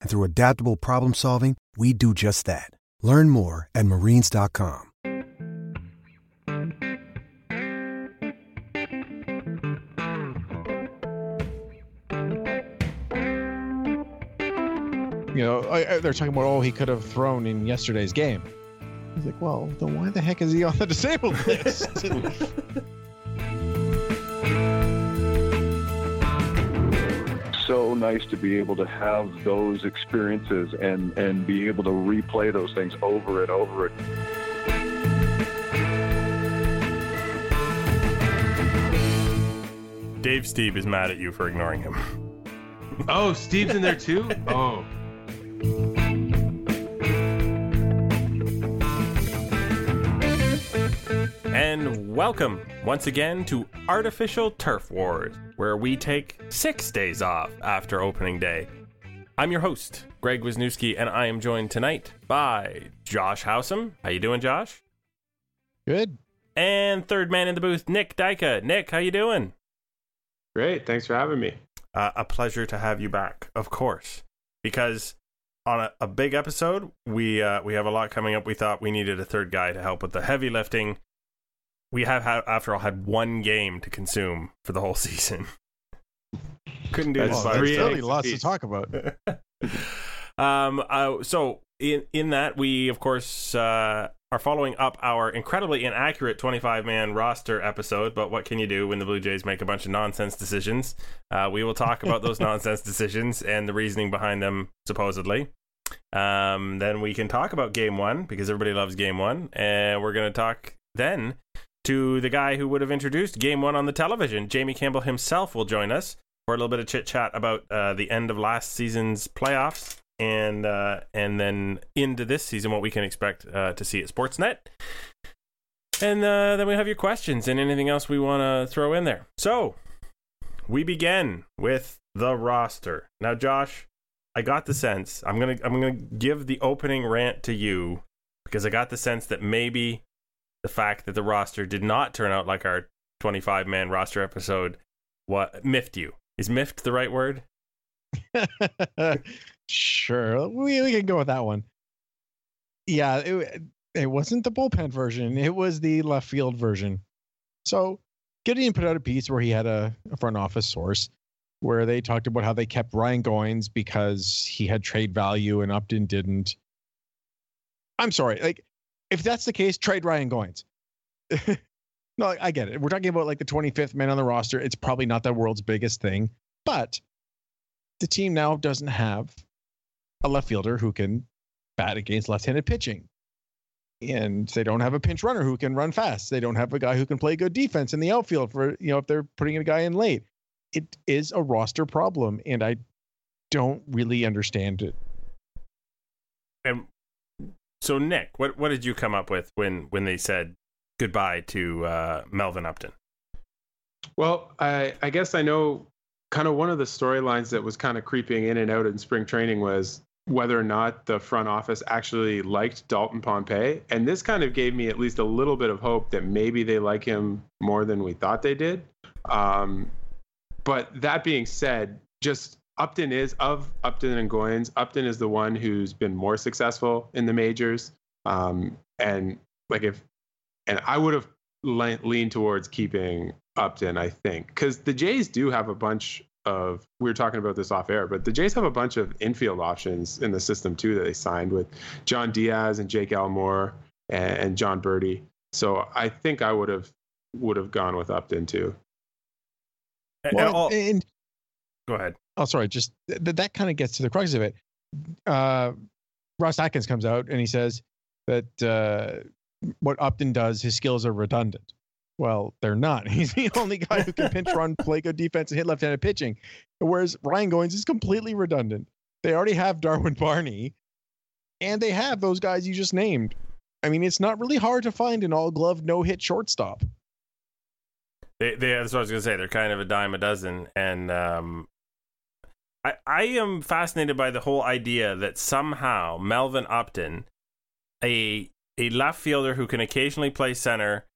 And through adaptable problem solving, we do just that. Learn more at marines.com. You know, they're talking about, oh, he could have thrown in yesterday's game. He's like, well, then why the heck is he on the disabled list? So nice to be able to have those experiences and be able to replay those things over and over again. Dave Stieb is mad at you for ignoring him. Oh, Steve's in there too? Oh. And welcome once again to Artificial Turf Wars, where we take 6 days off after opening day. I'm your host, Greg Wisniewski, and I am joined tonight by Josh Howsam. How you doing, Josh? Good. And third man in the booth, Nick Dika. Nick, how you doing? Great. Thanks for having me. A pleasure to have you back, of course, because on a big episode, we have a lot coming up. We thought we needed a third guy to help with the heavy lifting. We have, had one game to consume for the whole season. Couldn't do this. There's really lots to talk about. So in that, we, of course, are following up our incredibly inaccurate 25-man roster episode, but what can you do when the Blue Jays make a bunch of nonsense decisions? We will talk about those nonsense decisions and the reasoning behind them, supposedly. Then we can talk about Game 1, because everybody loves Game 1, and we're going to talk then to the guy who would have introduced Game 1 on the television. Jamie Campbell himself will join us for a little bit of chit-chat about the end of last season's playoffs and then into this season, what we can expect to see at Sportsnet. And then we have your questions and anything else we want to throw in there. So, we begin with the roster. Now, Josh, I got the sense, I'm gonna give the opening rant to you, because I got the sense that maybe the fact that the roster did not turn out like our 25-man roster episode, what miffed you? Is miffed the right word? Sure, we can go with that one. Yeah, it wasn't the bullpen version. It was the left field version. So Gideon put out a piece where he had a front office source where they talked about how they kept Ryan Goins because he had trade value and Upton didn't. I'm sorry, like, if that's the case, trade Ryan Goins. No, I get it. We're talking about like the 25th man on the roster. It's probably not the world's biggest thing, but the team now doesn't have a left fielder who can bat against left-handed pitching. And they don't have a pinch runner who can run fast. They don't have a guy who can play good defense in the outfield for, you know, if they're putting a guy in late. It is a roster problem, and I don't really understand it. And so, Nick, what did you come up with when they said goodbye to Melvin Upton? Well, I guess I know kind of one of the storylines that was kind of creeping in and out in spring training was whether or not the front office actually liked Dalton Pompei. And this kind of gave me at least a little bit of hope that maybe they like him more than we thought they did. But that being said, just Upton is of Upton and Goins. Upton is the one who's been more successful in the majors. And I would have leaned towards keeping Upton, I think, because the Jays do have a bunch of, we were talking about this off air, but the Jays have a bunch of infield options in the system too that they signed with John Diaz and Jake Alomar and John Birdie. So I think I would have gone with Upton too. And go ahead. Oh, sorry. Just that kind of gets to the crux of it. Ross Atkins comes out and he says that what Upton does, his skills are redundant. Well, they're not. He's the only guy who can pinch run, play good defense, and hit left-handed pitching. Whereas Ryan Goins is completely redundant. They already have Darwin Barney, and they have those guys you just named. I mean, it's not really hard to find an all-glove, no-hit shortstop. They that's what I was going to say. They're kind of a dime a dozen. And I am fascinated by the whole idea that somehow Melvin Upton, a left fielder who can occasionally play center,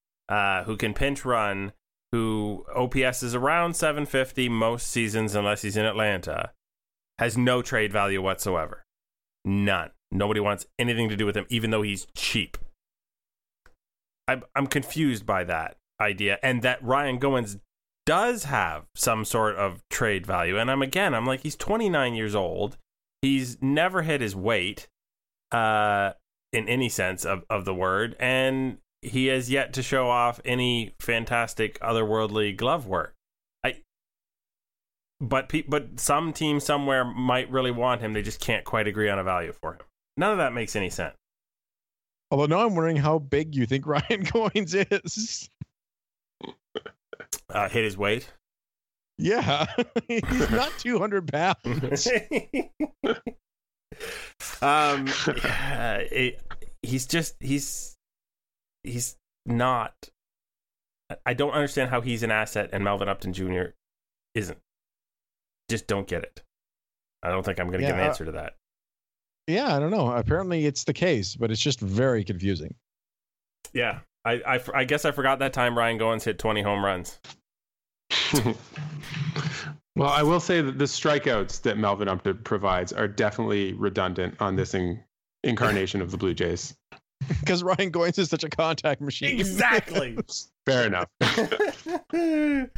who can pinch run, who OPS is around 750 most seasons unless he's in Atlanta, has no trade value whatsoever. None. Nobody wants anything to do with him, even though he's cheap. I'm confused by that idea, and that Ryan Goins does have some sort of trade value. And I'm like, he's 29 years old. He's never hit his weight in any sense of the word, and he has yet to show off any fantastic otherworldly glove work. But some team somewhere might really want him. They just can't quite agree on a value for him. None of that makes any sense. Although now I'm wondering how big you think Ryan Goins is. Hit his weight. Yeah, he's not 200 pounds. He's not. I don't understand how he's an asset and Melvin Upton Jr. isn't. Just don't get it. I don't think I'm going to get an answer to that. Yeah, I don't know. Apparently it's the case, but it's just very confusing. Yeah, I guess I forgot that time Ryan Goins hit 20 home runs. Well, I will say that the strikeouts that Melvin Upton provides are definitely redundant on this incarnation of the Blue Jays. Because Ryan Goins is such a contact machine. Exactly. Fair enough. The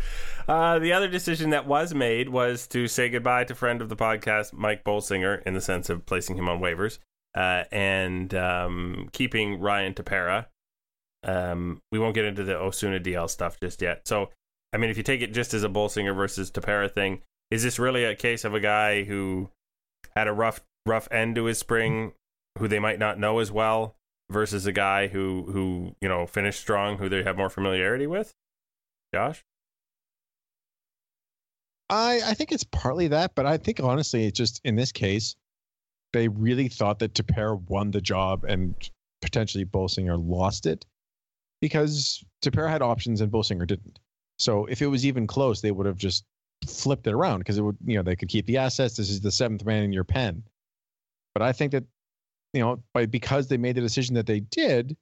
other decision that was made was to say goodbye to friend of the podcast, Mike Bolsinger, in the sense of placing him on waivers and keeping Ryan Tepera. We won't get into the Osuna DL stuff just yet. So, I mean, if you take it just as a Bolsinger versus Tepera thing, is this really a case of a guy who had a rough end to his spring, who they might not know as well, versus a guy who you know, finished strong, who they have more familiarity with? Josh? I think it's partly that, but I think honestly it's just in this case, they really thought that Tepera won the job and potentially Bolsinger lost it, because Tepera had options and Bolsinger didn't. So if it was even close, they would have just flipped it around, because it would, you know, they could keep the assets. This is the seventh man in your pen. But I think that, you know, because they made the decision that they did,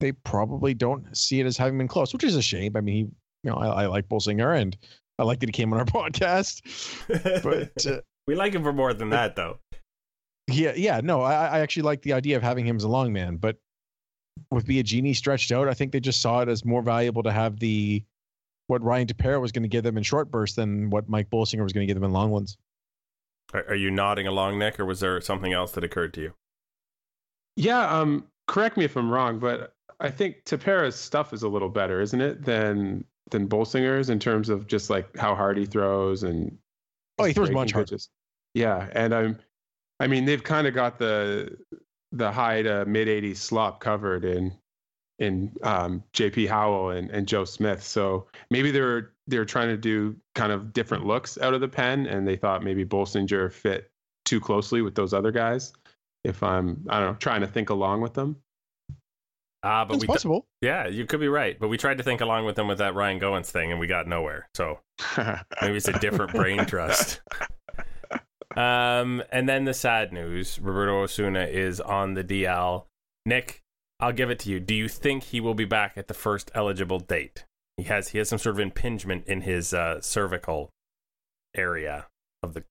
they probably don't see it as having been close, which is a shame. I mean, he, you know, I like Bolsinger, and I like that he came on our podcast, but we like him for more than that, though. Yeah, no, I actually like the idea of having him as a long man, but with Biagini stretched out, I think they just saw it as more valuable to have what Ryan Tepera was going to give them in short bursts than what Mike Bolsinger was going to give them in long ones. Are you nodding along, Nick, or was there something else that occurred to you? Yeah, correct me if I'm wrong, but I think Tepera's stuff is a little better, isn't it, than Bolsinger's, in terms of just like how hard he throws and he throws much harder. Yeah, and I mean they've kind of got the high to mid 80s slop covered in JP Howell and Joe Smith. So maybe they're trying to do kind of different looks out of the pen, and they thought maybe Bolsinger fit too closely with those other guys. If I'm trying to think along with them. But it's possible. Yeah, you could be right. But we tried to think along with them with that Ryan Goins thing, and we got nowhere. So maybe it's a different brain trust. And then the sad news, Roberto Osuna is on the DL. Nick, I'll give it to you. Do you think he will be back at the first eligible date? He has some sort of impingement in his cervical area of the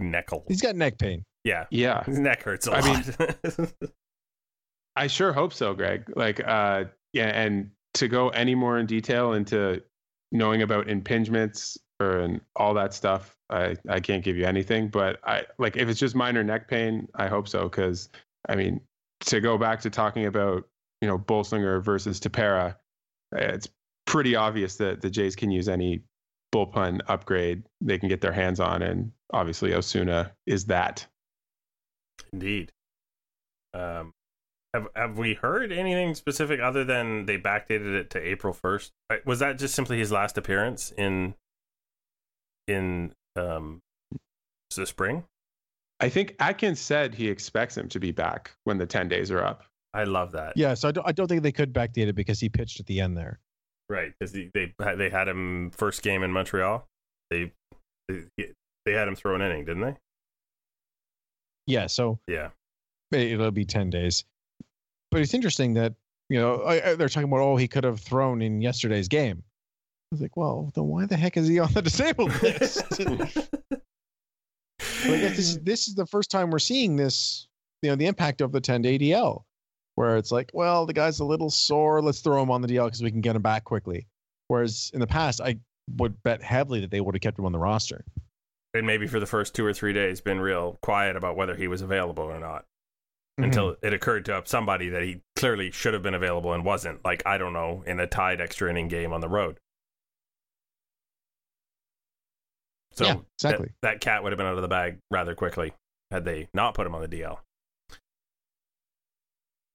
neckle. He's got neck pain. Yeah. His neck hurts a lot. I mean, I sure hope so, Greg. Like, yeah, and to go any more in detail into knowing about impingements and all that stuff, I can't give you anything. But I like if it's just minor neck pain, I hope so, because I mean, to go back to talking about, you know, Bolsinger versus Tepera, it's pretty obvious that the Jays can use any bullpen upgrade they can get their hands on, and obviously Osuna is that. Indeed. Have we heard anything specific other than they backdated it to April 1st? Was that just simply his last appearance in the spring? I think Atkins said he expects him to be back when the 10 days are up. I love that. Yeah, so I don't think they could backdate it because he pitched at the end there. Right, because they had him first game in Montreal. They had him throw an inning, didn't they? Yeah, so yeah, it'll be 10 days. But it's interesting that, you know, they're talking about, oh, he could have thrown in yesterday's game. I was like, well, then why the heck is he on the disabled list? I guess this is the first time we're seeing this, you know, the impact of the 10-day DL, where it's like, well, the guy's a little sore. Let's throw him on the DL because we can get him back quickly. Whereas in the past, I would bet heavily that they would have kept him on the roster. And maybe for the first 2 or 3 days, been real quiet about whether he was available or not. Until it occurred to somebody that he clearly should have been available and wasn't, like, I don't know, in a tied extra inning game on the road. So yeah, exactly. That cat would have been out of the bag rather quickly had they not put him on the DL.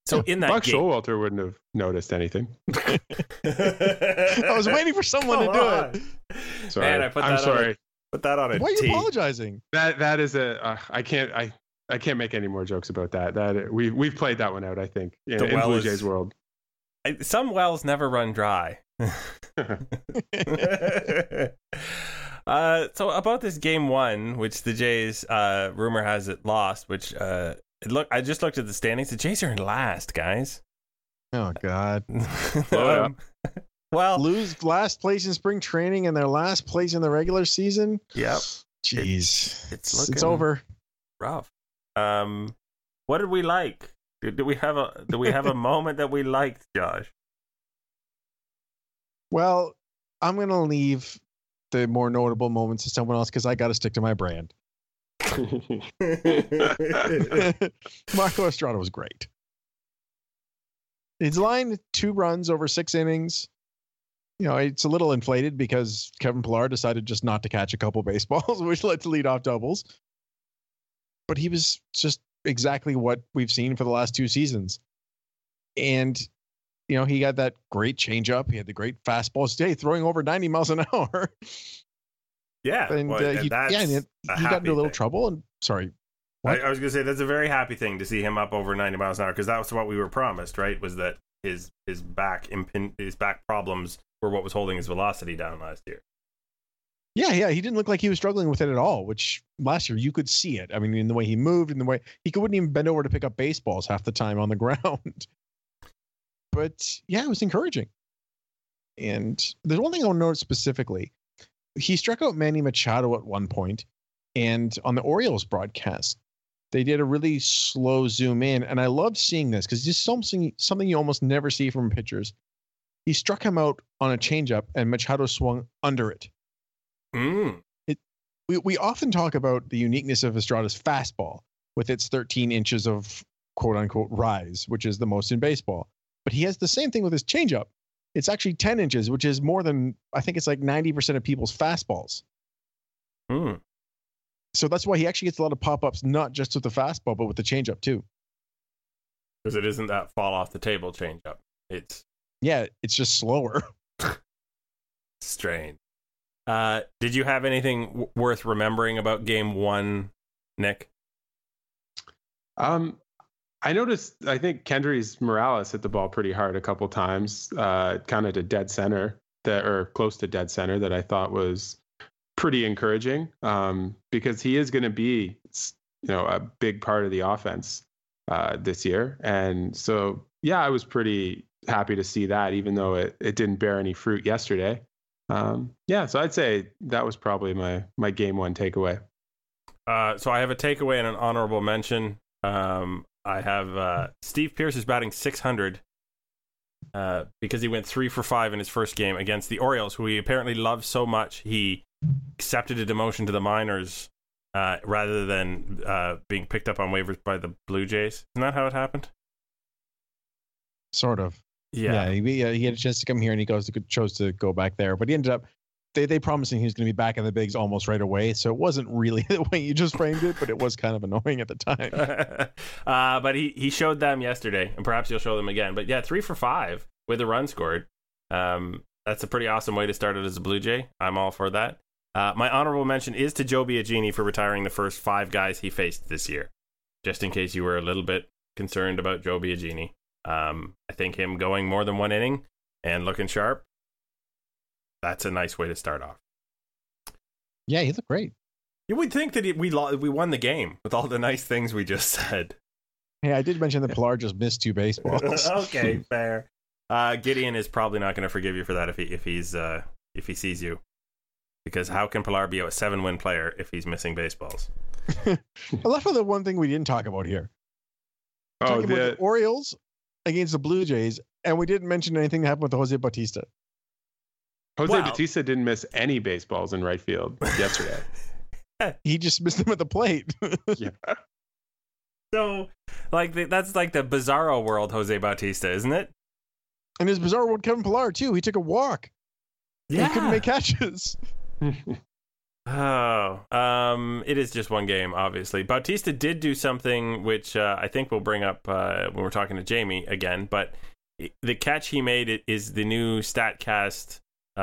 So in that Buck game, Showalter wouldn't have noticed anything. I was waiting for someone to do it. Sorry. Man, put that on a Why are you apologizing? That is a I can't make any more jokes about that. That we've played that one out, I think, in Blue Jays world. Some wells never run dry. So about this game one, which the Jays, rumor has it, lost. Which I just looked at the standings. The Jays are in last, guys. Oh God. Well, lose last place in spring training and their last place in the regular season. Yep. Jeez, it's over. Rough. What did we like? Do we have a moment that we liked, Josh? Well, I'm gonna leave the more notable moments to someone else because I got to stick to my brand. Marco Estrada was great. His line, 2 runs over 6 innings. You know, it's a little inflated because Kevin Pillar decided just not to catch a couple baseballs, which led to leadoff doubles. But he was just exactly what we've seen for the last 2 seasons. And, you know, he got that great changeup. He had the great fastball today, throwing over 90 miles an hour. Yeah. And, well, he got into a little trouble. And sorry. I was going to say, that's a very happy thing to see him up over 90 miles an hour, because that was what we were promised, right? Was that his back problems were what was holding his velocity down last year. Yeah, he didn't look like he was struggling with it at all, which last year you could see it. I mean, in the way he moved, in the way he wouldn't even bend over to pick up baseballs half the time on the ground. But yeah, it was encouraging. And there's one thing I'll note specifically. He struck out Manny Machado at one point, and on the Orioles broadcast, they did a really slow zoom in, and I love seeing this because it's something you almost never see from pitchers. He struck him out on a changeup, and Machado swung under it. We often talk about the uniqueness of Estrada's fastball with its 13 inches of quote unquote rise, which is the most in baseball. But he has the same thing with his changeup. It's actually 10 inches, which is more than, I think it's like 90% of people's fastballs. So that's why he actually gets a lot of pop-ups, not just with the fastball, but with the changeup too. Because it isn't that fall off the table changeup. It's just slower. Strange. Did you have anything worth remembering about game one, Nick? I noticed, I think Kendrys Morales hit the ball pretty hard a couple times, kind of to dead center, or close to dead center, that I thought was pretty encouraging, because he is going to be, you know, a big part of the offense this year. And so, yeah, I was pretty happy to see that, even though it didn't bear any fruit yesterday. So I'd say that was probably my game one takeaway. So I have a takeaway and an honorable mention. I have Steve Pearce is batting .600 because he went 3-for-5 in his first game against the Orioles, who he apparently loves so much he accepted a demotion to the minors rather than being picked up on waivers by the Blue Jays. Isn't that how it happened? Sort of. Yeah, he had a chance to come here and he chose to go back there, but he ended up. They promised him he was going to be back in the bigs almost right away, so it wasn't really the way you just framed it, but it was kind of annoying at the time. But he showed them yesterday, and perhaps he'll show them again. But yeah, 3-for-5 with a run scored. That's a pretty awesome way to start it as a Blue Jay. I'm all for that. My honorable mention is to Joe Biagini for retiring the first 5 guys he faced this year, just in case you were a little bit concerned about Joe Biagini. I think him going more than one inning and looking sharp, that's a nice way to start off. Yeah, he looked great. You would think that we won the game with all the nice things we just said. Yeah, I did mention that Pillar just missed 2 baseballs. Okay, fair. Gideon is probably not going to forgive you for that if he sees you, because how can Pillar be a 7-win player if he's missing baseballs? I love the one thing we didn't talk about here. Talking about the Orioles against the Blue Jays, and we didn't mention anything that happened with Jose Bautista. Bautista didn't miss any baseballs in right field yesterday. He just missed them at the plate. Yeah. So, that's like the bizarro world Jose Bautista, isn't it? And his bizarro world Kevin Pillar, too. He took a walk. Yeah. He couldn't make catches. It is just one game, obviously. Bautista did do something which I think we'll bring up when we're talking to Jamie again, but the catch he made is the new StatCast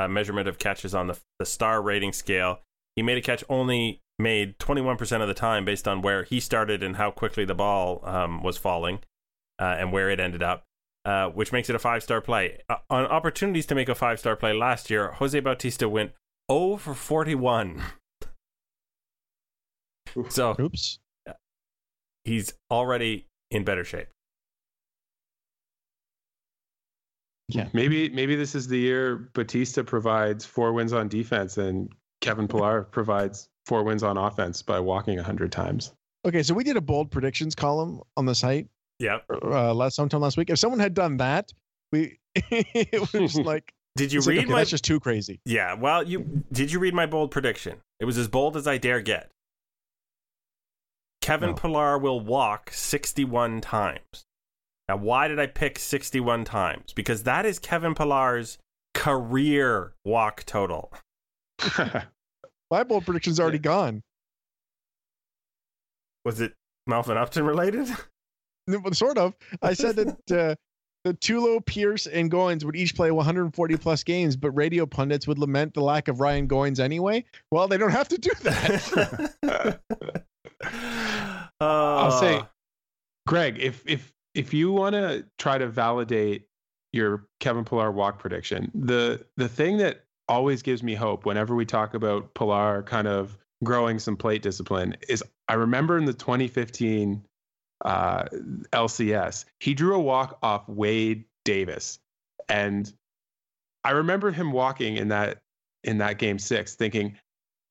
measurement of catches on the star rating scale. He made a catch only made 21% of the time based on where he started and how quickly the ball was falling and where it ended up, which makes it a 5-star play. On opportunities to make a 5-star play last year, Jose Bautista went 0-for-41. So, oops, he's already in better shape. Yeah. Maybe this is the year Bautista provides 4 wins on defense and Kevin Pillar provides 4 wins on offense by walking 100 times. Okay, so we did a bold predictions column on the site. Yeah. Sometime last week. If someone had done that, it was like, did you read my? That's just too crazy. Yeah. Well, did you read my bold prediction? It was as bold as I dare get. Kevin Pillar will walk 61 times. Now, why did I pick 61 times? Because that is Kevin Pillar's career walk total. My bold prediction's already gone. Was it Melvin Upton related? Sort of. I said that the Tulo, Pearce, and Goins would each play 140-plus games, but radio pundits would lament the lack of Ryan Goins anyway. Well, they don't have to do that. I'll say, Greg, if you want to try to validate your Kevin Pillar walk prediction, the thing that always gives me hope whenever we talk about Pillar kind of growing some plate discipline is I remember in the 2015 LCS, he drew a walk off Wade Davis. And I remember him walking in that game 6 thinking,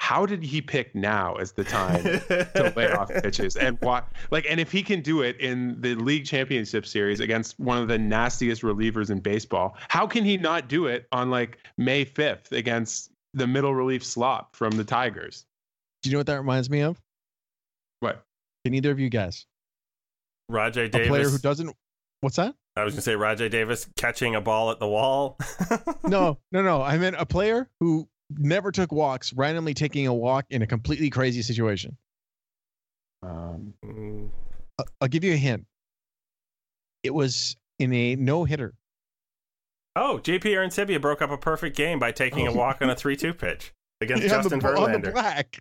how did he pick now as the time to lay off pitches? And why? And if he can do it in the league championship series against one of the nastiest relievers in baseball, how can he not do it on May 5th against the middle relief slop from the Tigers? Do you know what that reminds me of? What? Can either of you guess? Rajai Davis. A player who doesn't. What's that? I was going to say Rajai Davis catching a ball at the wall. No. I meant a player who never took walks, randomly taking a walk in a completely crazy situation. I'll give you a hint. It was in a no-hitter. Oh, JP Arancibia broke up a perfect game by taking a walk on a 3-2 pitch against Justin Verlander. On the black.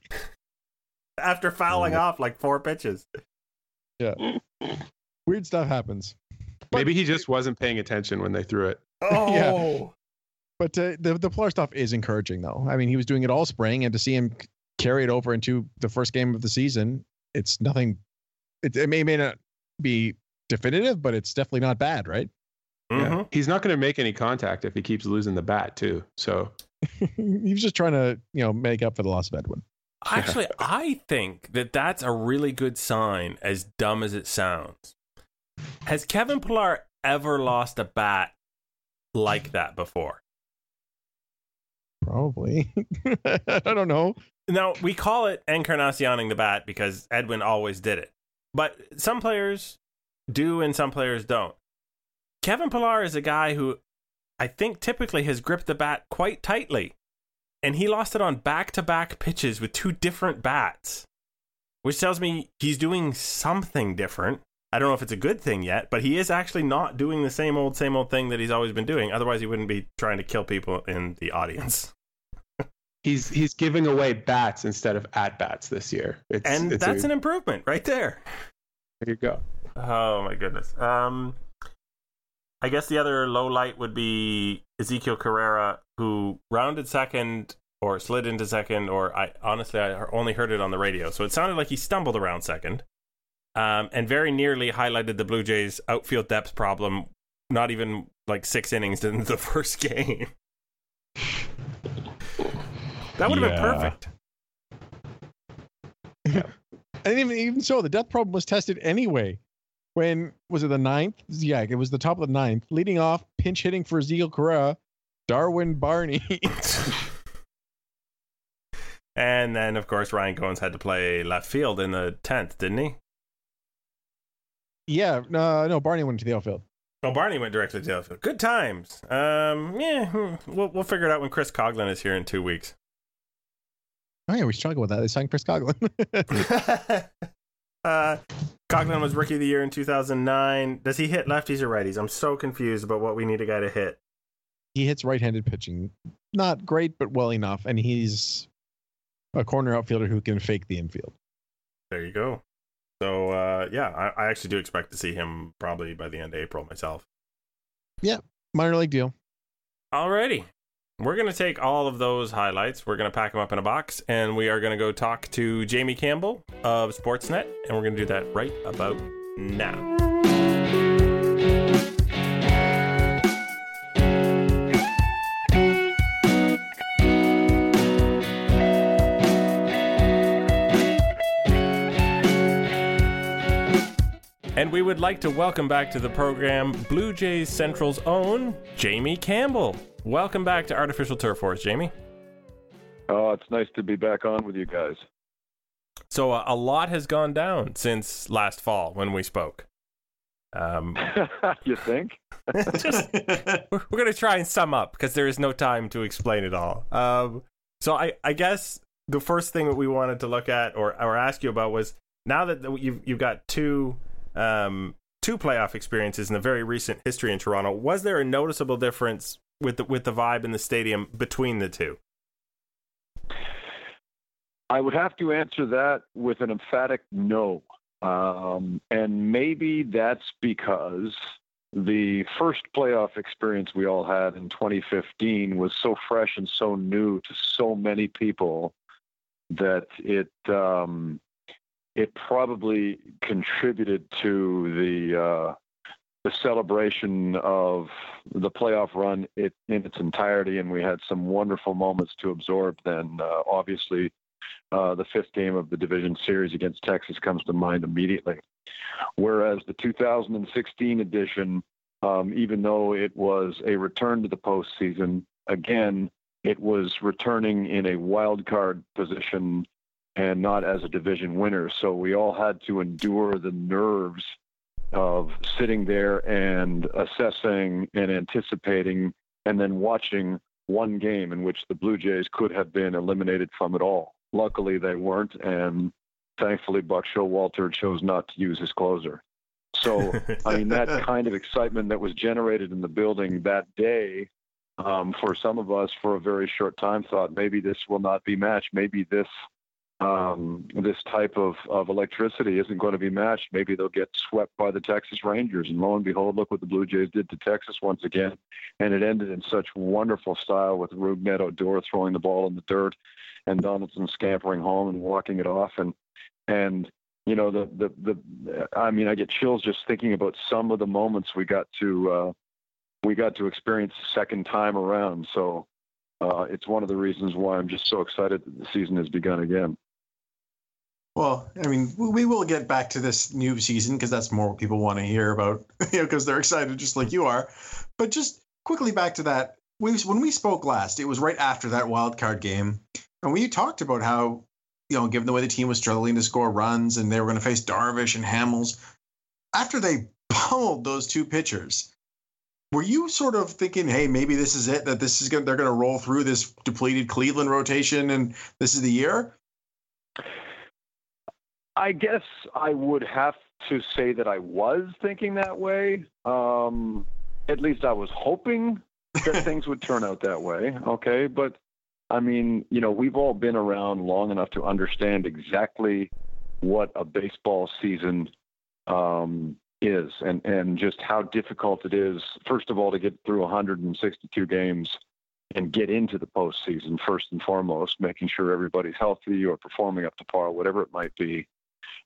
After fouling off 4 pitches. Yeah. Weird stuff happens. Maybe he just wasn't paying attention when they threw it. Oh. Yeah. But the Pillar stuff is encouraging, though. I mean, he was doing it all spring, and to see him carry it over into the first game of the season, it's nothing. It may not be definitive, but it's definitely not bad, right? Mm-hmm. Yeah. He's not going to make any contact if he keeps losing the bat, too. So he's just trying to, make up for the loss of Edwin. Actually, I think that's a really good sign, as dumb as it sounds. Has Kevin Pillar ever lost a bat like that before? Probably. I don't know. Now, we call it Encarnacioning the bat because Edwin always did it. But some players do and some players don't. Kevin Pillar is a guy who I think typically has gripped the bat quite tightly. And he lost it on back-to-back pitches with two different bats, which tells me he's doing something different. I don't know if it's a good thing yet, but he is actually not doing the same old thing that he's always been doing. Otherwise, he wouldn't be trying to kill people in the audience. He's giving away bats instead of at-bats this year. That's an improvement right there. There you go. Oh, my goodness. I guess the other low light would be Ezekiel Carrera, who rounded second or slid into second, or I honestly only heard it on the radio. So it sounded like he stumbled around second and very nearly highlighted the Blue Jays outfield depth problem, not even like 6 innings into the first game. That would have been perfect. Yeah. And even so, the depth problem was tested anyway. When was it the 9th? Yeah, it was the top of the 9th. Leading off, pinch hitting for Ezekiel Carrera, Darwin Barney. And then, of course, Ryan Goins had to play left field in the 10th, didn't he? Yeah, no, Barney went to the outfield. Oh, Barney went directly to the outfield. Good times. We'll figure it out when Chris Coghlan is here in 2 weeks. Oh, yeah, we struggle with that. They signed Chris Coghlan. Coghlan was Rookie of the Year in 2009. Does he hit lefties or righties? I'm so confused about what we need a guy to hit. He hits right-handed pitching. Not great, but well enough. And he's a corner outfielder who can fake the infield. There you go. So, I actually do expect to see him probably by the end of April myself. Yeah, minor league deal. Alrighty. We're going to take all of those highlights, we're going to pack them up in a box, and we are going to go talk to Jamie Campbell of Sportsnet, and we're going to do that right about now. And we would like to welcome back to the program Blue Jays Central's own Jamie Campbell. Welcome back to Artificial Turf Wars, Jamie. Oh, it's nice to be back on with you guys. So a lot has gone down since last fall when we spoke. You think? We're going to try and sum up because there is no time to explain it all. So I guess the first thing that we wanted to look at or ask you about was, now that you've got two playoff experiences in the very recent history in Toronto, was there a noticeable difference with the vibe in the stadium between the two? I would have to answer that with an emphatic no. And maybe that's because the first playoff experience we all had in 2015 was so fresh and so new to so many people that it probably contributed to the celebration of the playoff run in its entirety, and we had some wonderful moments to absorb then. Obviously, the fifth game of the division series against Texas comes to mind immediately. Whereas the 2016 edition, even though it was a return to the postseason, again, it was returning in a wild card position and not as a division winner. So we all had to endure the nerves of sitting there and assessing and anticipating and then watching one game in which the Blue Jays could have been eliminated from it all. Luckily, they weren't, and thankfully, Buck Showalter chose not to use his closer. So, I mean, that kind of excitement that was generated in the building that day, for some of us, for a very short time, thought maybe this will not be matched. Maybe this this type of electricity isn't going to be matched. Maybe they'll get swept by the Texas Rangers. And lo and behold, look what the Blue Jays did to Texas once again. And it ended in such wonderful style with Rougned Odor throwing the ball in the dirt and Donaldson scampering home and walking it off. And you know, I mean, I get chills just thinking about some of the moments we got to experience the second time around. So it's one of the reasons why I'm just so excited that the season has begun again. Well, I mean, we will get back to this new season because that's more what people want to hear about, you know, because they're excited just like you are. But just quickly back to that, when we spoke last, it was right after that wild card game, and we talked about how, you know, given the way the team was struggling to score runs and they were going to face Darvish and Hamels, after they pummeled those two pitchers, were you sort of thinking, hey, maybe this is it, that this is they're going to roll through this depleted Cleveland rotation and this is the year? I guess I would have to say that I was thinking that way. At least I was hoping that things would turn out that way. Okay. But I mean, you know, we've all been around long enough to understand exactly what a baseball season is and just how difficult it is, first of all, to get through 162 games and get into the postseason, first and foremost, making sure everybody's healthy or performing up to par, whatever it might be,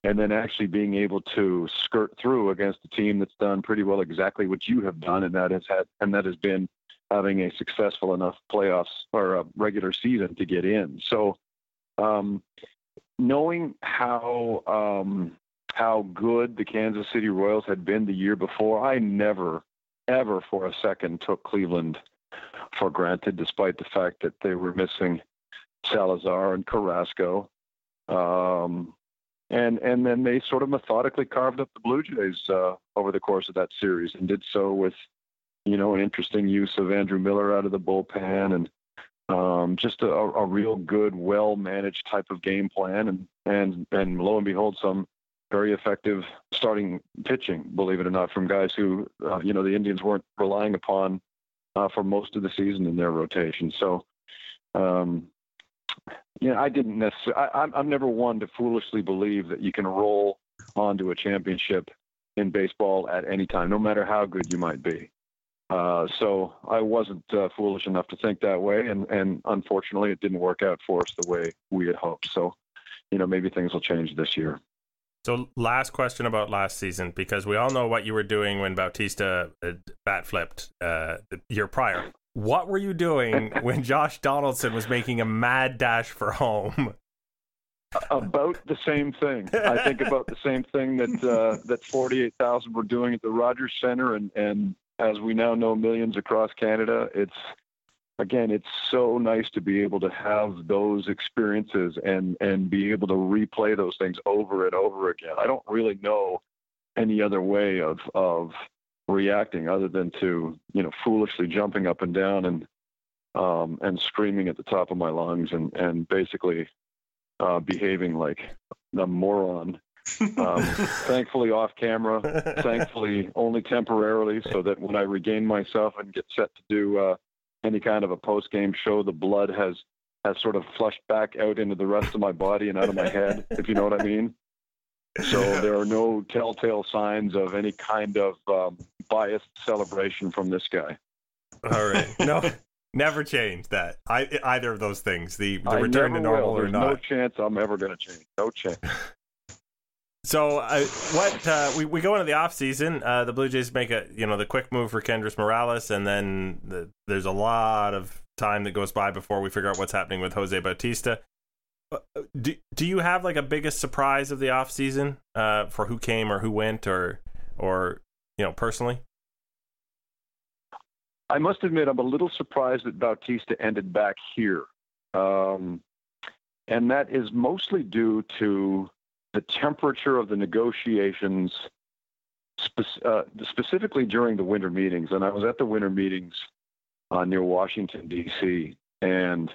and then actually being able to skirt through against a team that's done pretty well exactly what you have done, and that has been having a successful enough playoffs or a regular season to get in. So knowing how good the Kansas City Royals had been the year before, I never, ever for a second took Cleveland for granted, despite the fact that they were missing Salazar and Carrasco. And then they sort of methodically carved up the Blue Jays over the course of that series, and did so with, you know, an interesting use of Andrew Miller out of the bullpen, and just a real good, well-managed type of game plan. And lo and behold, some very effective starting pitching, believe it or not, from guys who, you know, the Indians weren't relying upon for most of the season in their rotation. So, yeah, I didn't necessarily, I'm never one to foolishly believe that you can roll onto a championship in baseball at any time, no matter how good you might be. So I wasn't foolish enough to think that way. And unfortunately, it didn't work out for us the way we had hoped. So, you know, maybe things will change this year. So last question about last season, because we all know what you were doing when Bautista bat flipped the year prior. What were you doing when Josh Donaldson was making a mad dash for home? About the same thing. I think about the same thing that 48,000 were doing at the Rogers Centre, and as we now know, millions across Canada. It's so nice to be able to have those experiences and be able to replay those things over and over again. I don't really know any other way of reacting other than to, you know, foolishly jumping up and down and screaming at the top of my lungs and basically behaving like a moron. Thankfully off camera, thankfully only temporarily, so that when I regain myself and get set to do any kind of a post-game show, the blood has sort of flushed back out into the rest of my body and out of my head, if you know what I mean. So there are no telltale signs of any kind of biased celebration from this guy. All right. No, never change that. Either of those things, the return to normal or not. No chance I'm ever going to change. No chance. So we go into the offseason. The Blue Jays make the quick move for Kendrys Morales, and then there's a lot of time that goes by before we figure out what's happening with Jose Bautista. Do you have like a biggest surprise of the offseason for who came or who went or you know, personally? I must admit I'm a little surprised that Bautista ended back here, and that is mostly due to the temperature of the negotiations, specifically during the winter meetings. And I was at the winter meetings near Washington, D.C., and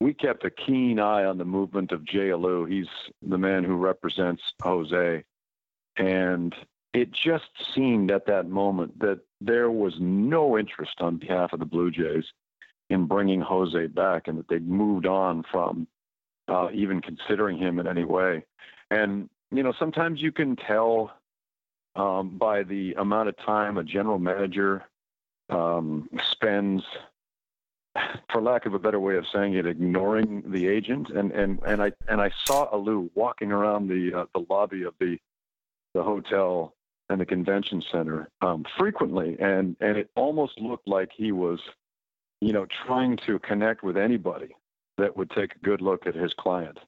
we kept a keen eye on the movement of Jay Alou. He's the man who represents Jose. And it just seemed at that moment that there was no interest on behalf of the Blue Jays in bringing Jose back, and that they'd moved on from even considering him in any way. And, you know, sometimes you can tell by the amount of time a general manager spends, for lack of a better way of saying it, ignoring the agent. And I saw Alou walking around the lobby of the hotel and the convention center frequently, and it almost looked like he was, you know, trying to connect with anybody that would take a good look at his client.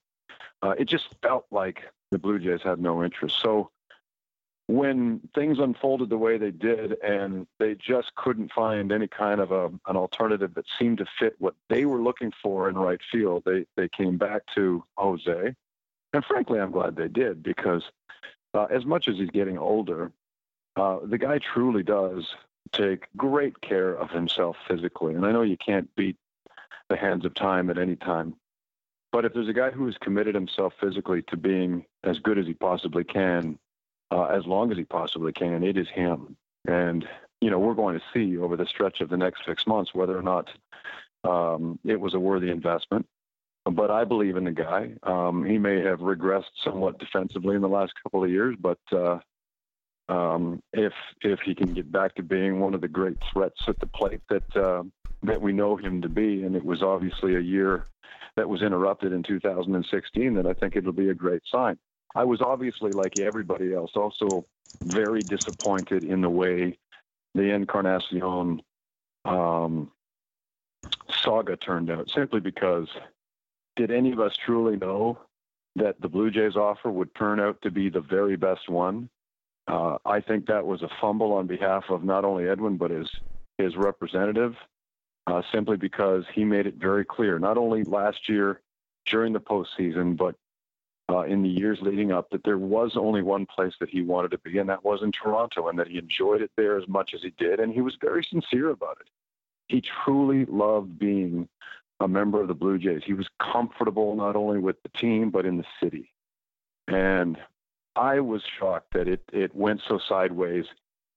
It just felt like the Blue Jays had no interest. So when things unfolded the way they did and they just couldn't find any kind of an alternative that seemed to fit what they were looking for in right field, they came back to Jose. And frankly, I'm glad they did, because as much as he's getting older, the guy truly does take great care of himself physically. And I know you can't beat the hands of time at any time, but if there's a guy who has committed himself physically to being as good as he possibly can, as long as he possibly can, it is him. And, you know, we're going to see over the stretch of the next 6 months whether or not it was a worthy investment. But I believe in the guy. He may have regressed somewhat defensively in the last couple of years, but if he can get back to being one of the great threats at the plate that we know him to be, and it was obviously a year that was interrupted in 2016, then I think it'll be a great sign. I was obviously, like everybody else, also very disappointed in the way the Encarnacion saga turned out, simply because did any of us truly know that the Blue Jays offer would turn out to be the very best one? I think that was a fumble on behalf of not only Edwin, but his representative, simply because he made it very clear, not only last year during the postseason, but in the years leading up, that there was only one place that he wanted to be, and that was in Toronto, and that he enjoyed it there as much as he did. And he was very sincere about it. He truly loved being a member of the Blue Jays. He was comfortable not only with the team, but in the city. And I was shocked that it went so sideways,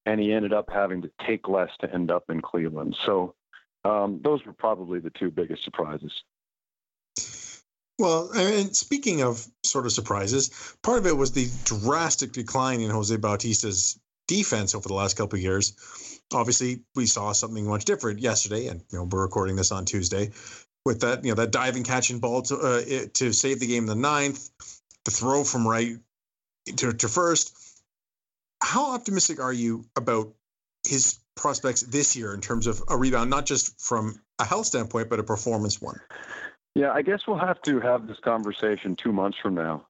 and he ended up having to take less to end up in Cleveland. So those were probably the two biggest surprises. Well, I mean, speaking of sort of surprises, part of it was the drastic decline in Jose Bautista's defense over the last couple of years. Obviously, we saw something much different yesterday, and you know, we're recording this on Tuesday, with that, you know, that diving catch and ball to save the game in the ninth, the throw from right to first. How optimistic are you about his prospects this year in terms of a rebound, not just from a health standpoint, but a performance one? Yeah, I guess we'll have to have this conversation 2 months from now,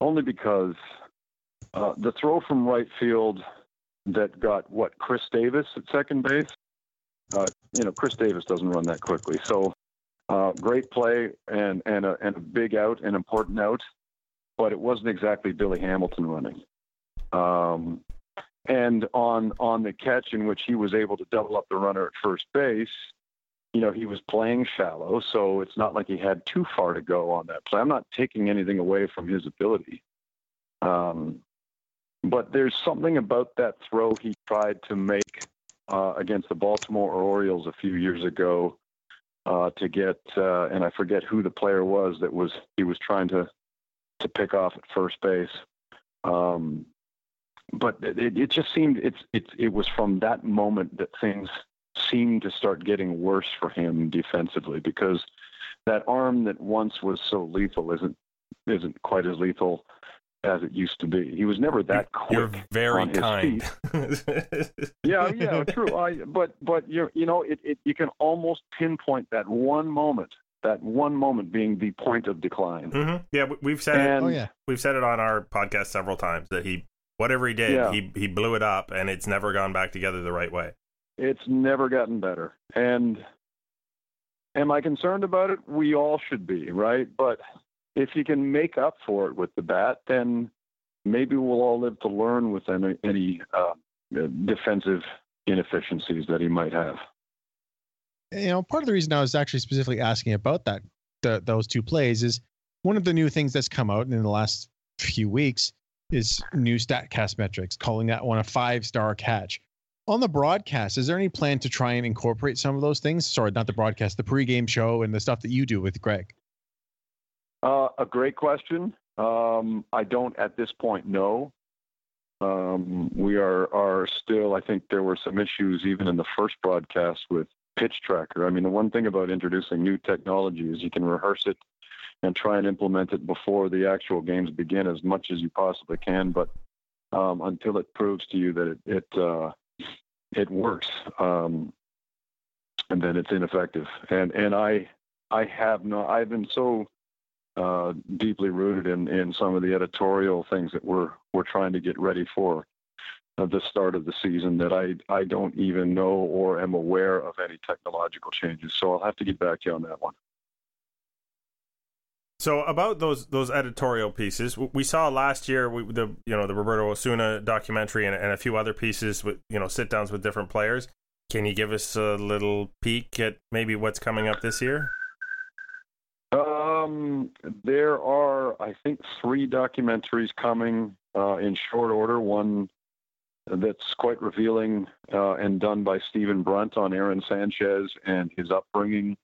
only because the throw from right field that got, Chris Davis at second base? You know, Chris Davis doesn't run that quickly. So great play and a big out, an important out, but it wasn't exactly Billy Hamilton running. And on the catch in which he was able to double up the runner at first base, you know, he was playing shallow, so it's not like he had too far to go on that play. I'm not taking anything away from his ability. But there's something about that throw he tried to make against the Baltimore Orioles a few years ago to get, and I forget who the player was that was he was trying to pick off at first base. But it just seemed it was from that moment that things seemed to start getting worse for him defensively, because that arm that once was so lethal isn't quite as lethal as it used to be. He was never that quick. You're very on his kind. Feet. Yeah, true. But you know, you can almost pinpoint that one moment being the point of decline. Mm-hmm. Yeah, we've said it on our podcast several times that whatever he did, he blew it up, and it's never gone back together the right way. It's never gotten better. And am I concerned about it? We all should be, right? But if you can make up for it with the bat, then maybe we'll all live to learn with any defensive inefficiencies that he might have. You know, part of the reason I was actually specifically asking about that, those two plays, is one of the new things that's come out in the last few weeks is new StatCast metrics, calling that one a 5-star catch. On the broadcast, is there any plan to try and incorporate some of those things? Sorry, not the broadcast, the pregame show and the stuff that you do with Greg. A great question. I don't at this point know. We are still, I think there were some issues even in the first broadcast with pitch tracker. I mean, the one thing about introducing new technology is you can rehearse it and try and implement it before the actual games begin as much as you possibly can. But until it proves to you that it works, and then it's ineffective. And I have not. I've been so deeply rooted in some of the editorial things that we're trying to get ready for the start of the season that I don't even know or am aware of any technological changes. So I'll have to get back to you on that one. So about those editorial pieces, we saw last year the Roberto Osuna documentary and a few other pieces with sit downs with different players. Can you give us a little peek at maybe what's coming up this year? There are, I think, 3 documentaries coming in short order. One that's quite revealing and done by Stephen Brunt on Aaron Sanchez and his upbringing.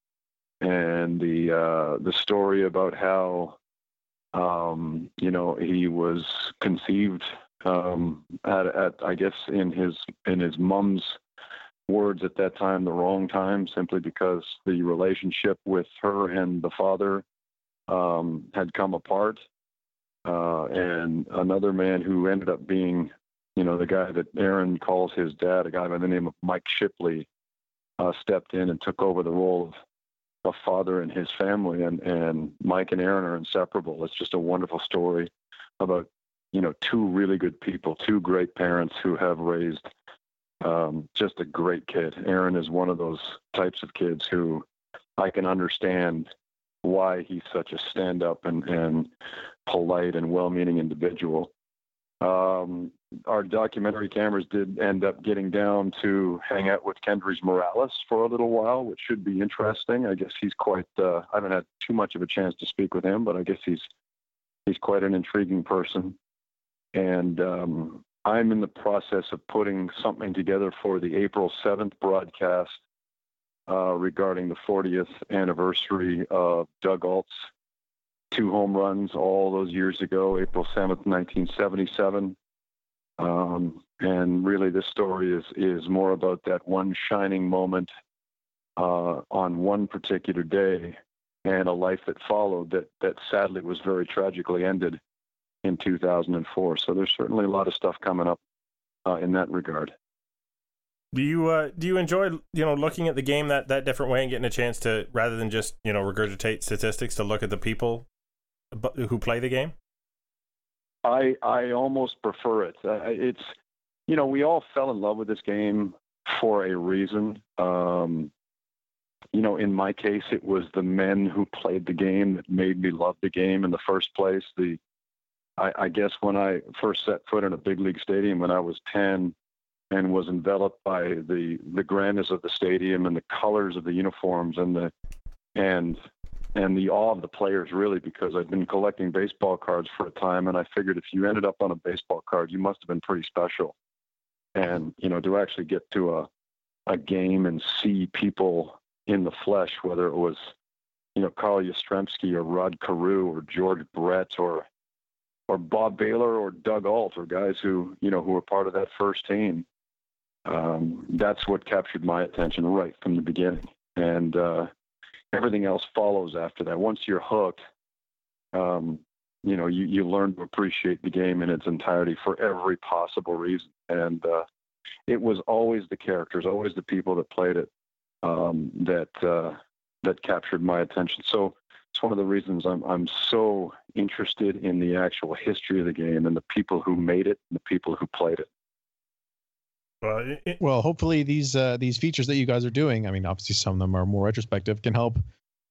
And the story about how, he was conceived at in his mom's words at that time, the wrong time, simply because the relationship with her and the father had come apart. And another man who ended up being, the guy that Aaron calls his dad, a guy by the name of Mike Shipley, stepped in and took over the role of a father and his family, and Mike and Aaron are inseparable. It's just a wonderful story about, 2 really good people, 2 great parents who have raised just a great kid. Aaron is one of those types of kids who I can understand why he's such a stand-up and polite and well-meaning individual. Our documentary cameras did end up getting down to hang out with Kendrys Morales for a little while, which should be interesting. I guess he's quite, I haven't had too much of a chance to speak with him, but I guess he's quite an intriguing person. And I'm in the process of putting something together for the April 7th broadcast regarding the 40th anniversary of Doug Alt's 2 home runs all those years ago, April 7th, 1977. And really this story is more about that one shining moment on one particular day and a life that followed that sadly was very tragically ended in 2004. So there's certainly a lot of stuff coming up in that regard. Do you enjoy, looking at the game that different way and getting a chance to, rather than just, regurgitate statistics, to look at the people who play the game? I almost prefer it. It's, we all fell in love with this game for a reason. In my case, it was the men who played the game that made me love the game in the first place. I guess when I first set foot in a big league stadium when I was 10 and was enveloped by the grandness of the stadium and the colors of the uniforms and the awe of the players, really, because I'd been collecting baseball cards for a time, and I figured if you ended up on a baseball card, you must have been pretty special. And, to actually get to a game and see people in the flesh, whether it was, Carl Yastrzemski or Rod Carew or George Brett or Bob Baylor or Doug Alt or guys who were part of that first team, that's what captured my attention right from the beginning. And, everything else follows after that. Once you're hooked, you learn to appreciate the game in its entirety for every possible reason. And it was always the characters, always the people that played it that captured my attention. So it's one of the reasons I'm so interested in the actual history of the game and the people who made it and the people who played it. Well, hopefully these features that you guys are doing, I mean, obviously some of them are more retrospective, can help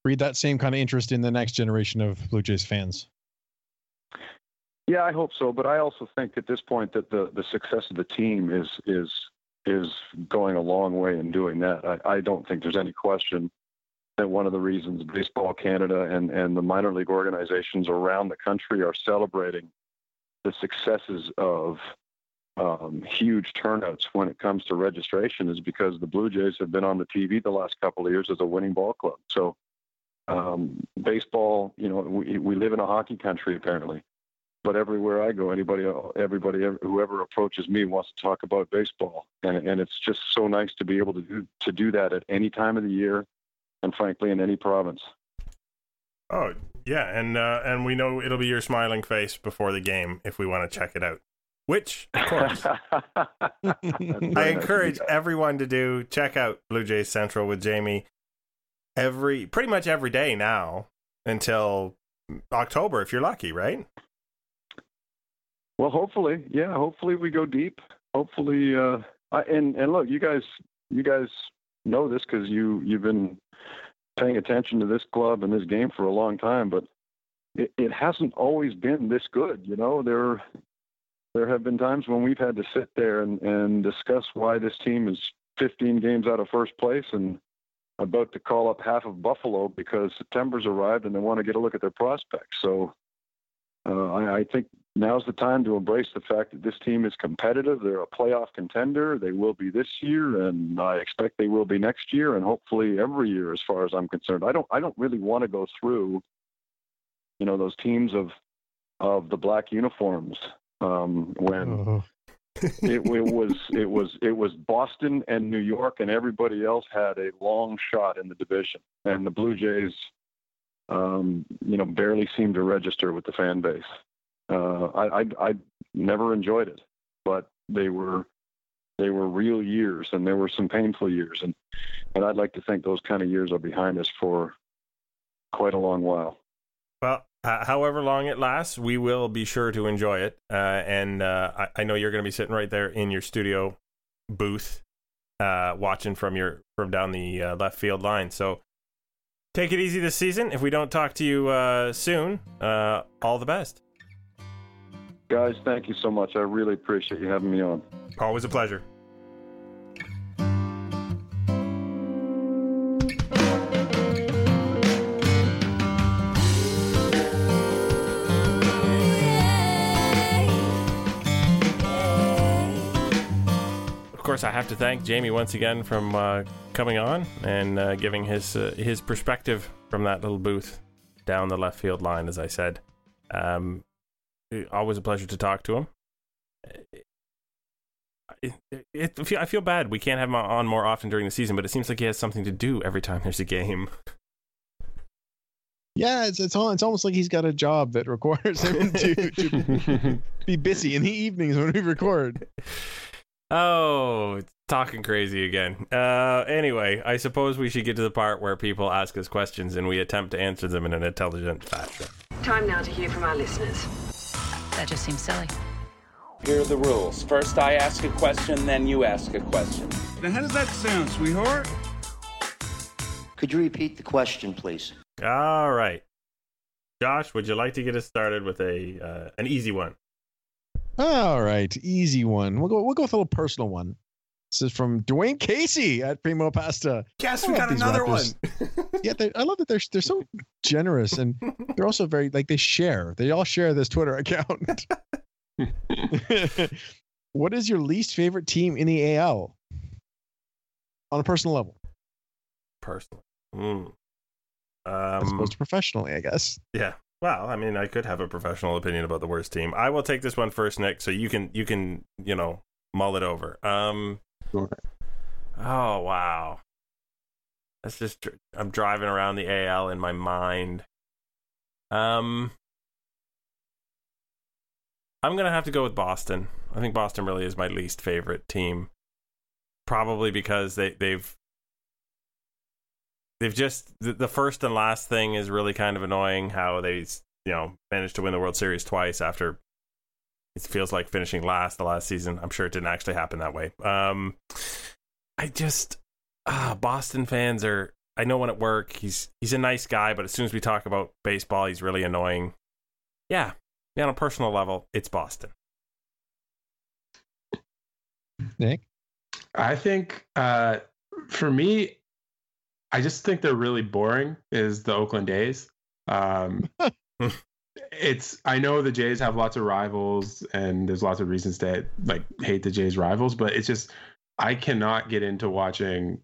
breed that same kind of interest in the next generation of Blue Jays fans. Yeah, I hope so. But I also think at this point that the success of the team is going a long way in doing that. I don't think there's any question that one of the reasons Baseball Canada and the minor league organizations around the country are celebrating the successes of huge turnouts when it comes to registration is because the Blue Jays have been on the TV the last couple of years as a winning ball club. So Baseball, you know, we live in a hockey country apparently, but everywhere I go, everybody, whoever approaches me wants to talk about baseball, and it's just so nice to be able to do that at any time of the year, and frankly, in any province. Oh yeah, and we know it'll be your smiling face before the game if we want to check it out. Which, of course, I encourage everyone to do. Check out Blue Jays Central with Jamie pretty much every day now until October, if you're lucky, right? Well, hopefully, yeah. Hopefully we go deep. Hopefully, and look, you guys know this because you've been paying attention to this club and this game for a long time, but it hasn't always been this good. You know, There have been times when we've had to sit there and discuss why this team is 15 games out of first place and about to call up half of Buffalo because September's arrived and they want to get a look at their prospects. So I think now's the time to embrace the fact that this team is competitive. They're a playoff contender. They will be this year, and I expect they will be next year, and hopefully every year as far as I'm concerned. I don't really want to go through, you know, those teams of the black uniforms. When it was Boston and New York, and everybody else had a long shot in the division, and the Blue Jays, you know, barely seemed to register with the fan base. I never enjoyed it, but they were real years, and there were some painful years, and I'd like to think those kind of years are behind us for quite a long while. Well, however long it lasts, we will be sure to enjoy it. I know you're going to be sitting right there in your studio booth, watching from down the left field line. So take it easy this season. If we don't talk to you soon, all the best. Guys, thank you so much. I really appreciate you having me on. Always a pleasure. I have to thank Jamie once again from coming on and giving his perspective from that little booth down the left field line, as I said. Always a pleasure to talk to him. I feel bad we can't have him on more often during the season, but it seems like he has something to do every time there's a game. Yeah, it's almost like he's got a job that requires him to be busy in the evenings when we record. Oh, talking crazy again. Anyway, I suppose we should get to the part where people ask us questions and we attempt to answer them in an intelligent fashion. Time now to hear from our listeners. That just seems silly. Here are the rules. First I ask a question, then you ask a question. Now, how does that sound, sweetheart? Could you repeat the question, please? All right. Josh, would you like to get us started with an easy one? All right, easy one. We'll go with a little personal one. This is from Dwayne Casey at Primo Pasta. Yes, we got another Raptors. One. Yeah, I love that they're so generous, and they're also very like they share. They all share this Twitter account. What is your least favorite team in the AL? On a personal level. Personal. As opposed to professionally, I guess. Yeah. Well, I mean, I could have a professional opinion about the worst team. I will take this one first, Nick, so you can, you know, mull it over. Sure. Oh, wow. That's just, I'm driving around the AL in my mind. I'm going to have to go with Boston. I think Boston really is my least favorite team. Probably because they've just the first and last thing is really kind of annoying. How they, you know, managed to win the World Series twice after it feels like finishing last the last season. I'm sure it didn't actually happen that way. Boston fans are. I know when at work he's a nice guy, but as soon as we talk about baseball, he's really annoying. Yeah, on a personal level, it's Boston. Nick, I think for me. I just think they're really boring is the Oakland A's. I know the Jays have lots of rivals and there's lots of reasons to like hate the Jays rivals, but it's just, I cannot get into watching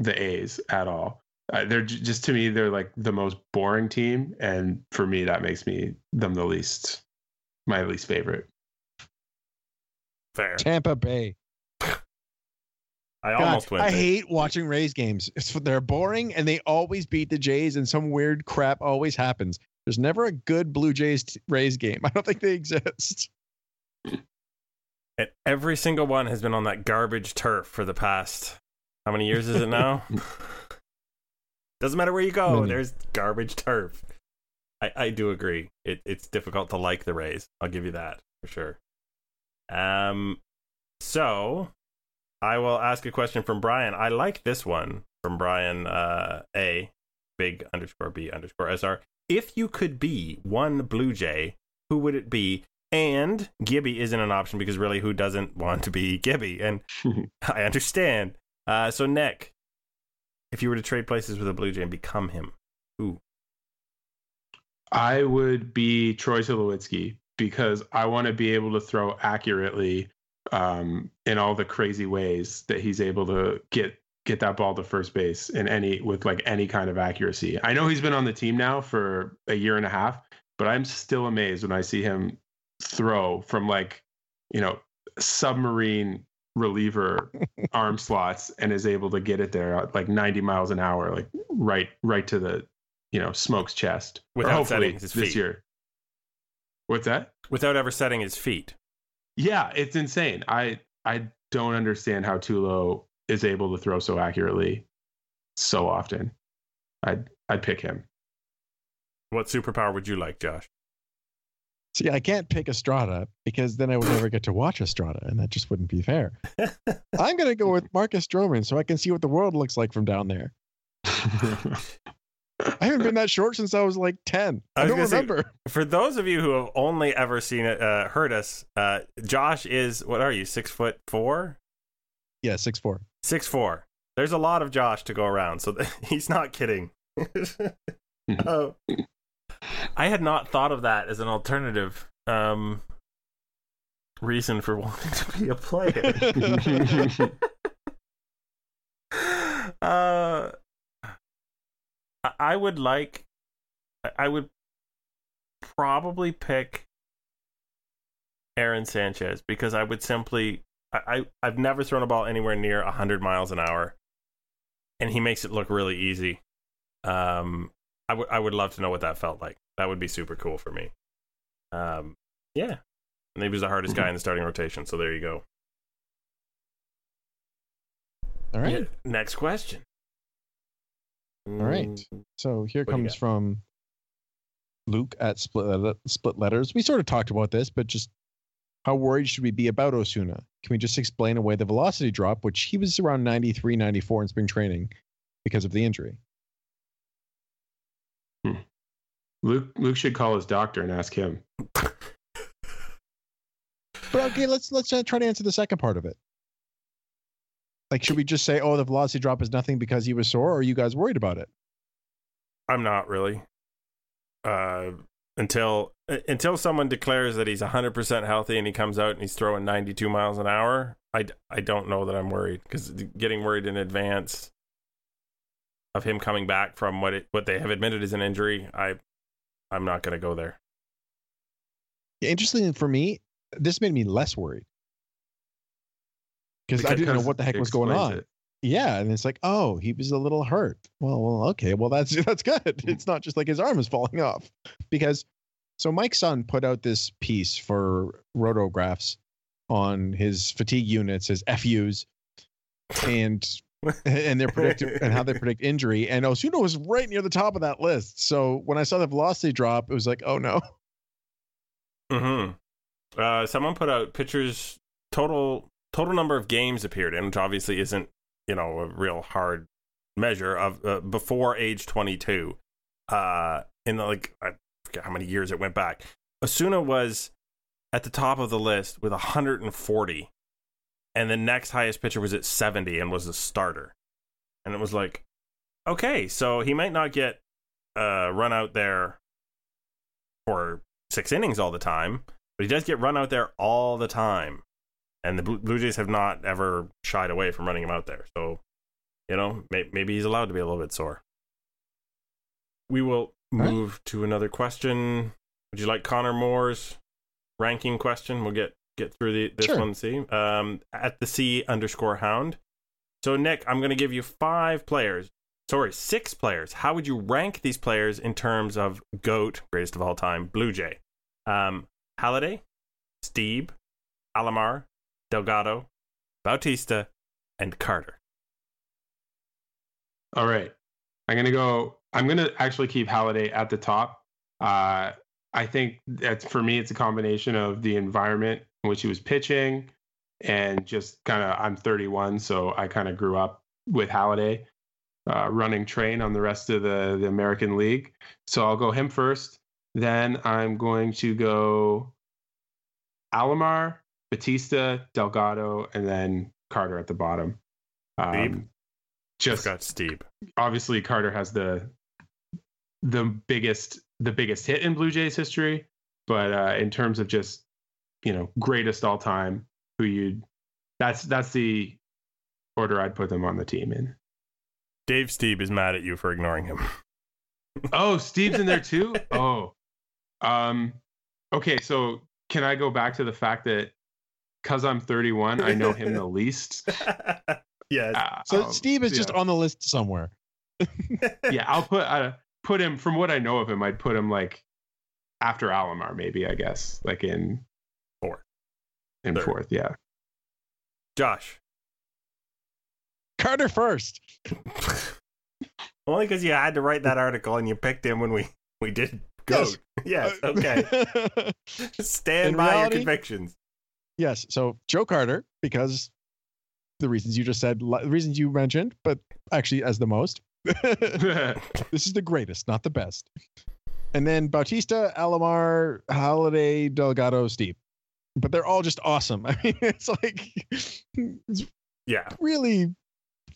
the A's at all. They're just, to me, they're like the most boring team. And for me, that makes me them the least, my least favorite. Fair. Tampa Bay. I hate watching Rays games. They're boring and they always beat the Jays and some weird crap always happens. There's never a good Blue Jays Rays game. I don't think they exist. And every single one has been on that garbage turf for the past, how many years is it now? Doesn't matter where you go, there's garbage turf. I do agree. It's difficult to like the Rays. I'll give you that for sure. So I will ask a question from Brian. I like this one from Brian A, big underscore B underscore SR. If you could be one Blue Jay, who would it be? And Gibby isn't an option because really who doesn't want to be Gibby? And I understand. So Nick, if you were to trade places with a Blue Jay and become him, who? I would be Troy Tulowitzki because I want to be able to throw accurately in all the crazy ways that he's able to get that ball to first base with any kind of accuracy. I know he's been on the team now for a year and a half, but I'm still amazed when I see him throw from submarine reliever arm slots and is able to get it there at 90 miles an hour, right to the Smoke's chest, without setting his feet. This year. What's that? Without ever setting his feet. Yeah, it's insane. I don't understand how Tulo is able to throw so accurately so often. I'd pick him. What superpower would you like, Josh? See, I can't pick Estrada because then I would never get to watch Estrada, and that just wouldn't be fair. I'm going to go with Marcus Stroman so I can see what the world looks like from down there. I haven't been that short since I was 10. I don't remember. Say, for those of you who have only ever seen it, heard us, Josh is, what are you, 6'4"? Yeah, 6'4". 6'4". There's a lot of Josh to go around, so he's not kidding. Oh. I had not thought of that as an alternative reason for wanting to be a player. I would probably pick Aaron Sanchez because I would simply, I've never thrown a ball anywhere near 100 miles an hour, and he makes it look really easy. I would love to know what that felt like. That would be super cool for me. Yeah. And he was the hardest guy in the starting rotation, so there you go. All right. Yeah, next question. All right. So here comes from Luke at Split Letters. We sort of talked about this, but just how worried should we be about Osuna? Can we just explain away the velocity drop, which he was around 93, 94 in spring training because of the injury? Luke should call his doctor and ask him. But okay, let's try to answer the second part of it. Should we just say, "Oh, the velocity drop is nothing because he was sore"? Or are you guys worried about it? I'm not really. Until someone declares that he's 100% healthy and he comes out and he's throwing 92 miles an hour, I don't know that I'm worried, because getting worried in advance of him coming back from what they have admitted is an injury, I'm not going to go there. Yeah, interestingly for me, this made me less worried because I didn't know what the heck was going on. It. Yeah, and it's oh, he was a little hurt. Well, okay, well that's good. It's not just his arm is falling off, because so Mike Sun put out this piece for Rotographs on his fatigue units, his FUs, and they're predictive and how they predict injury. And Osuna was right near the top of that list. So when I saw the velocity drop, it was oh no. Mm-hmm. Someone put out pitchers total number of games appeared in, which obviously isn't a real hard measure of before age 22. In the I forget how many years it went back. Osuna was at the top of the list with 140. And the next highest pitcher was at 70 and was a starter. And it was okay, so he might not get run out there for 6 innings all the time, but he does get run out there all the time. And the Blue Jays have not ever shied away from running him out there. So, maybe he's allowed to be a little bit sore. We will move to another question. Would you like Connor Moore's ranking question? We'll get through this sure. one, see. At the C_Hound. So, Nick, I'm going to give you 6 players. How would you rank these players in terms of GOAT, greatest of all time, Blue Jay? Halliday, Stieb, Alomar, Delgado, Bautista, and Carter. All right. I'm going to actually keep Halliday at the top. I think that for me, it's a combination of the environment in which he was pitching and just kind of, I'm 31, so I kind of grew up with Halliday running train on the rest of the American League. So I'll go him first. Then I'm going to go Alomar, Bautista, Delgado, and then Carter at the bottom. Just got Stieb. Obviously, Carter has the biggest hit in Blue Jays history, but in terms of just, you know, greatest all time, that's the order I'd put them on the team in. Dave Stieb is mad at you for ignoring him. Oh, Steve's in there too? Oh. Okay, so can I go back to the fact that because I'm 31, I know him the least? Yes. So Stieb is just on the list somewhere. Yeah, I'll put him, from what I know of him, I'd put him like after Alomar, maybe, I guess, like in fourth. In third. Fourth, yeah. Josh. Carter first. Only because you had to write that article and you picked him when we did GOAT. Yes. Okay. Stand by your convictions. Yes. So Joe Carter, because the reasons you just said, the reasons you mentioned, but actually as the most. This is the greatest, not the best. And then Bautista, Alomar, Halliday, Delgado, Stieb. But they're all just awesome. I mean, it's like, it's yeah, really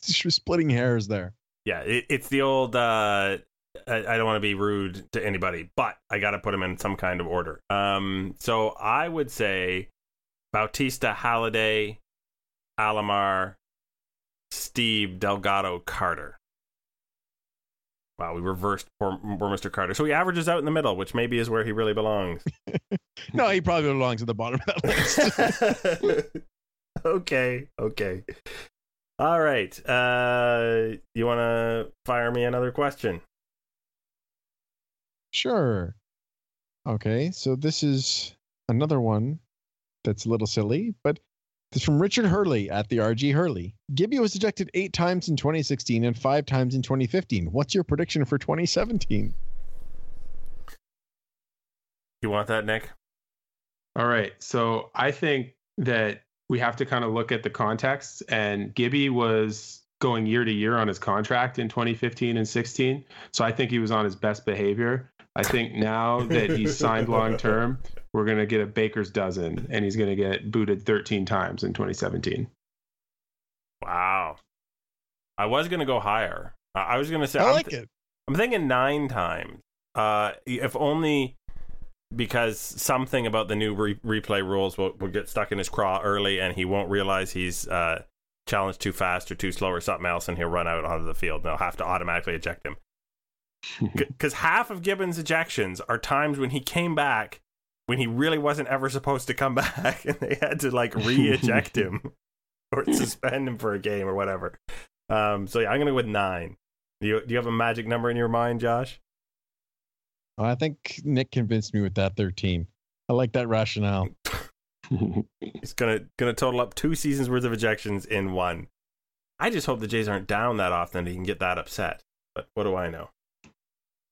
splitting hairs there. Yeah, it's the old, I don't want to be rude to anybody, but I got to put them in some kind of order. So I would say Bautista, Halliday, Alomar, Stieb, Delgado, Carter. Wow, we reversed poor Mr. Carter. So he averages out in the middle, which maybe is where he really belongs. No, he probably belongs at the bottom of that list. Okay. All right. You want to fire me another question? Sure. Okay. So this is another one that's a little silly, but it's from Richard Hurley at the RG Hurley. Gibby was ejected 8 times in 2016 and 5 times in 2015. What's your prediction for 2017? You want that, Nick? All right. So I think that we have to kind of look at the context, and Gibby was going year to year on his contract in 2015 and 16. So I think he was on his best behavior. I think now that he's signed long term, we're going to get a baker's dozen, and he's going to get booted 13 times in 2017. Wow. I was going to go higher. I was going to say, I'm thinking 9 times. If only because something about the new replay rules will get stuck in his craw early, and he won't realize he's challenged too fast or too slow or something else, and he'll run out onto the field, and they'll have to automatically eject him. Because half of Gibbons' ejections are times when he came back when he really wasn't ever supposed to come back, and they had to, like, re-eject him or suspend him for a game or whatever. So, yeah, I'm going to go with 9. Do you have a magic number in your mind, Josh? I think Nick convinced me with that 13. I like that rationale. It's gonna total up 2 seasons worth of ejections in one. I just hope the Jays aren't down that often that he can get that upset. But what do I know?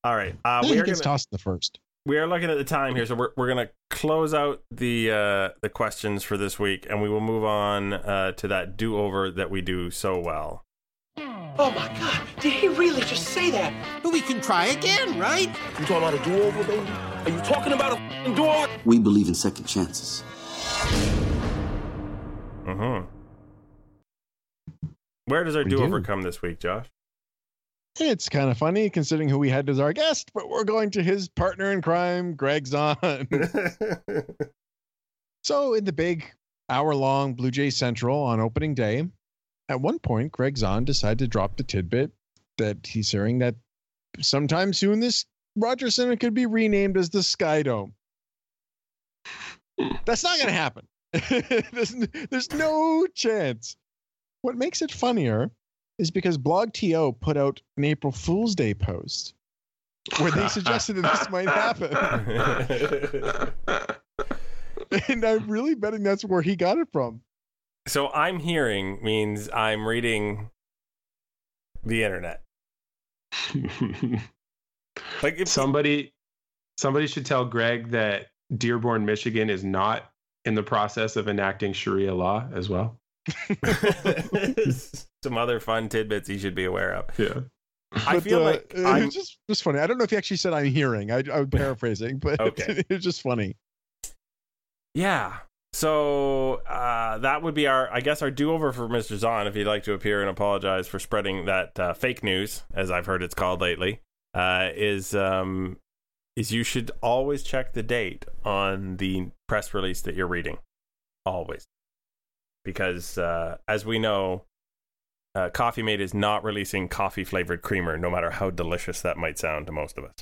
All right, we are gonna toss the first. We are looking at the time here, so we're gonna close out the questions for this week, and we will move on to that do over that we do so well. Oh my God! Did he really just say that? But we can try again, right? You talking about a do-over, baby? Are you talking about a f***ing do-over? We believe in second chances. Mm-hmm. Where does our do-over come this week, Josh? It's kind of funny considering who we had as our guest, but we're going to his partner in crime, Greg Zahn. So in the big hour-long Blue Jay Central on opening day, at one point, Greg Zahn decided to drop the tidbit that he's hearing that sometime soon, this Rogers Center could be renamed as the Sky Dome. That's not going to happen. There's no chance. What makes it funnier is because BlogTO put out an April Fool's Day post where they suggested that this might happen. And I'm really betting that's where he got it from. So I'm hearing means I'm reading the internet. Like if somebody should tell Greg that Dearborn, Michigan is not in the process of enacting Sharia law as well. Some other fun tidbits he should be aware of. Yeah. I feel like it's just funny. I don't know if he actually said I'm hearing. I was paraphrasing, but okay. It's just funny. Yeah. So that would be our do-over for Mr. Zahn if he'd like to appear and apologize for spreading that fake news, as I've heard it's called lately, is you should always check the date on the press release that you're reading. Always. Because as we know, Coffee Mate is not releasing coffee-flavored creamer, no matter how delicious that might sound to most of us.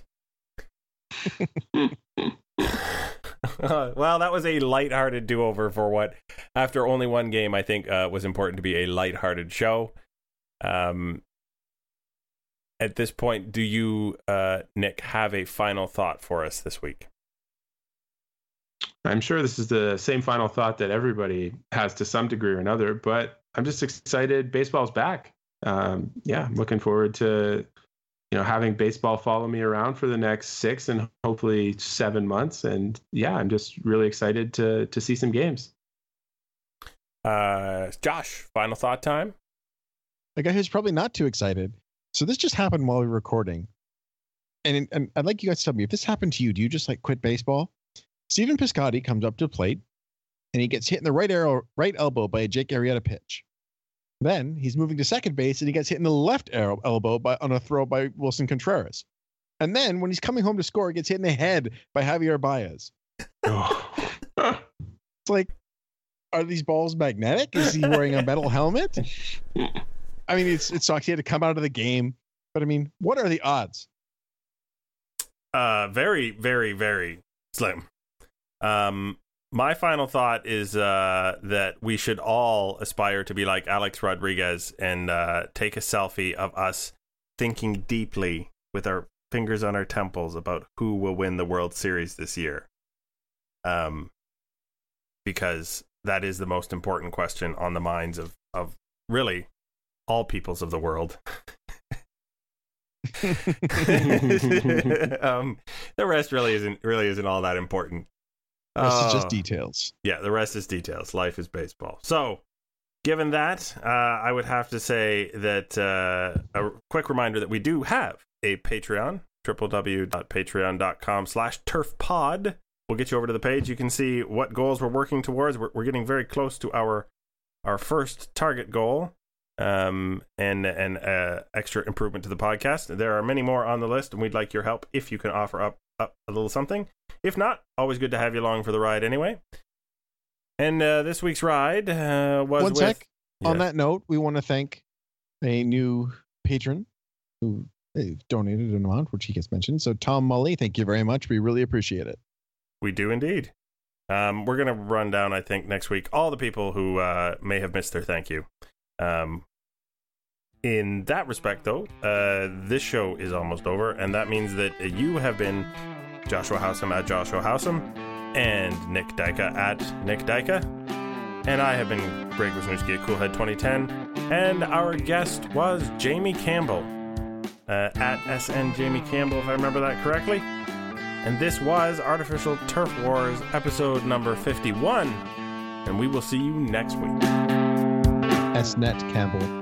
Well, that was a lighthearted do-over for what, after only one game, I think was important to be a lighthearted show. At this point, do you, Nick, have a final thought for us this week? I'm sure this is the same final thought that everybody has to some degree or another, but I'm just excited. Baseball's back. I'm looking forward to having baseball follow me around for the next 6 and hopefully 7 months. And yeah, I'm just really excited to see some games. Josh, final thought time. The guy who's probably not too excited. So this just happened while we were recording. And I'd like you guys to tell me, if this happened to you, do you just like quit baseball? Steven Piscotty comes up to the plate and he gets hit in the right elbow by a Jake Arrieta pitch. Then he's moving to second base and he gets hit in the left elbow on a throw by Wilson Contreras. And then when he's coming home to score, he gets hit in the head by Javier Baez. It's like, are these balls magnetic? Is he wearing a metal helmet? I mean, it sucks. He had to come out of the game. But I mean, what are the odds? Very, very, very slim. My final thought is that we should all aspire to be like Alex Rodriguez and take a selfie of us thinking deeply with our fingers on our temples about who will win the World Series this year. Because that is the most important question on the minds of really all peoples of the world. The rest really isn't all that important. It's just details. Yeah, the rest is details. Life is baseball. So, given that, I would have to say that a quick reminder that we do have a Patreon, www.patreon.com/turfpod. We'll get you over to the page. You can see what goals we're working towards. We're getting very close to our first target goal, and extra improvement to the podcast. There are many more on the list, and we'd like your help if you can offer up a little something. If not, always good to have you along for the ride anyway. And this week's ride was one sec. Yeah. On that note, we want to thank a new patron who donated an amount, which he gets mentioned. So Tom Mully, thank you very much. We really appreciate it. We do indeed. We're going to run down, I think, next week, all the people who may have missed their thank you. In that respect, though, this show is almost over, and that means that you have been Joshua Howsam at Joshua Howsam, and Nick Dika at Nick Dika, and I have been Greg Wisniewski at Coolhead 2010, and our guest was Jamie Campbell at SN Jamie Campbell, if I remember that correctly. And this was Artificial Turf Wars, episode number 51, and we will see you next week. SNet Campbell.